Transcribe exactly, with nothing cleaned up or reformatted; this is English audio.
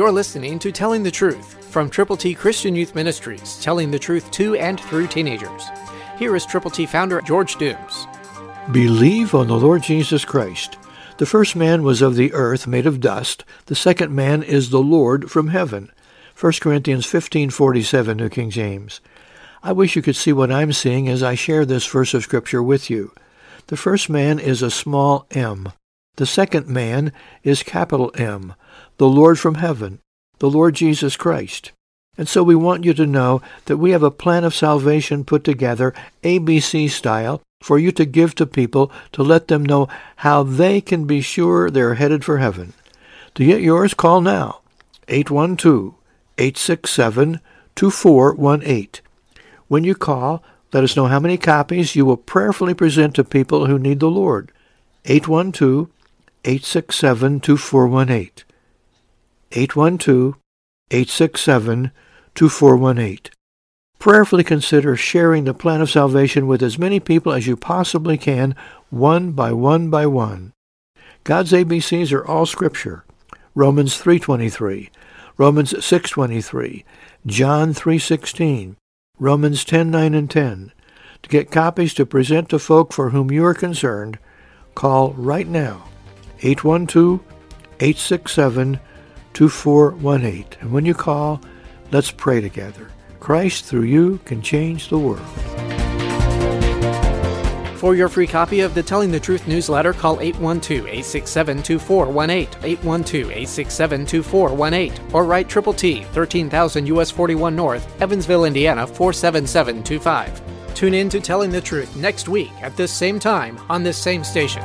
You're listening to Telling the Truth from Triple T Christian Youth Ministries, telling the truth to and through teenagers. Here is Triple T founder George Dooms. Believe on the Lord Jesus Christ. The first man was of the earth, made of dust. The second man is the Lord from heaven. First Corinthians fifteen forty-seven, New King James. I wish you could see what I'm seeing as I share this verse of Scripture with you. The first man is a small m. The second man is capital M, the Lord from heaven, the Lord Jesus Christ. And so we want you to know that we have a plan of salvation put together, A B C style, for you to give to people to let them know how they can be sure they're headed for heaven. To get yours, call now, eight one two, eight six seven, two four one eight. When you call, let us know how many copies you will prayerfully present to people who need the Lord. eight one two, eight six seven, two four one eight. eight one two, eight six seven, two four one eight. Prayerfully consider sharing the plan of salvation with as many people as you possibly can, one by one by one. God's A B Cs are all Scripture. Romans three twenty-three, Romans six twenty-three, John three sixteen, Romans ten nine and ten. To get copies to present to folk for whom you are concerned, call right now, eight one two, eight six seven, two four one eight. And when you call, let's pray together. Christ, through you, can change the world. For your free copy of the Telling the Truth newsletter, call eight one two, eight six seven, two four one eight, eight one two, eight six seven, two four one eight, or write Triple T, thirteen thousand U S forty-one North, Evansville, Indiana, four seven seven two five. Tune in to Telling the Truth next week at this same time on this same station.